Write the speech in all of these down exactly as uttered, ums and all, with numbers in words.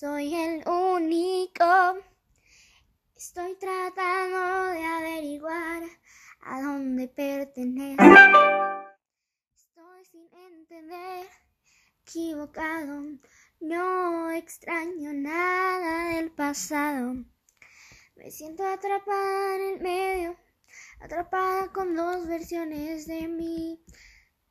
Soy el único. Estoy tratando de averiguar a dónde pertenezco. Estoy sin entender, equivocado. No extraño nada del pasado. Me siento atrapada en el medio, atrapada con dos versiones de mí.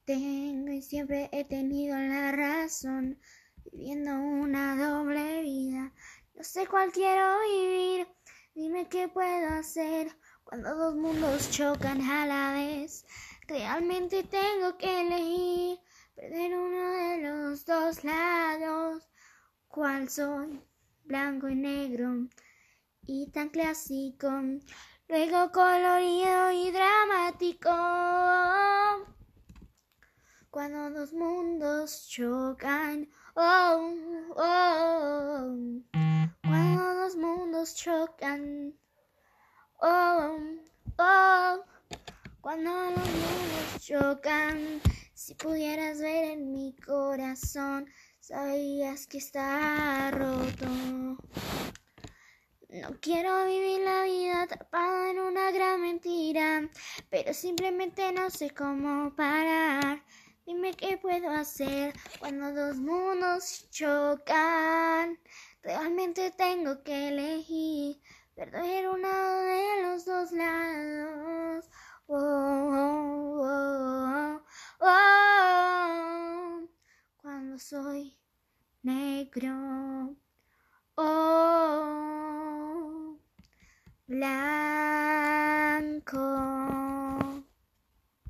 Tengo y siempre he tenido la razón, viviendo una doble vida. No sé cuál quiero vivir, dime qué puedo hacer cuando dos mundos chocan a la vez. Realmente tengo que elegir, perder uno de los dos lados. ¿Cuál soy? Blanco y negro, y tan clásico, luego colorido y dramático. Cuando dos mundos chocan, oh, oh, oh. Cuando dos mundos chocan, oh, oh. Cuando los mundos chocan, si pudieras ver en mi corazón, sabías que está roto. No quiero vivir la vida atrapada en una gran mentira, pero simplemente no sé cómo parar. Dime qué puedo hacer cuando dos mundos chocan. Realmente tengo que elegir, perder uno de los dos lados. Oh, oh, oh, oh, oh. Cuando soy negro, oh, blanco.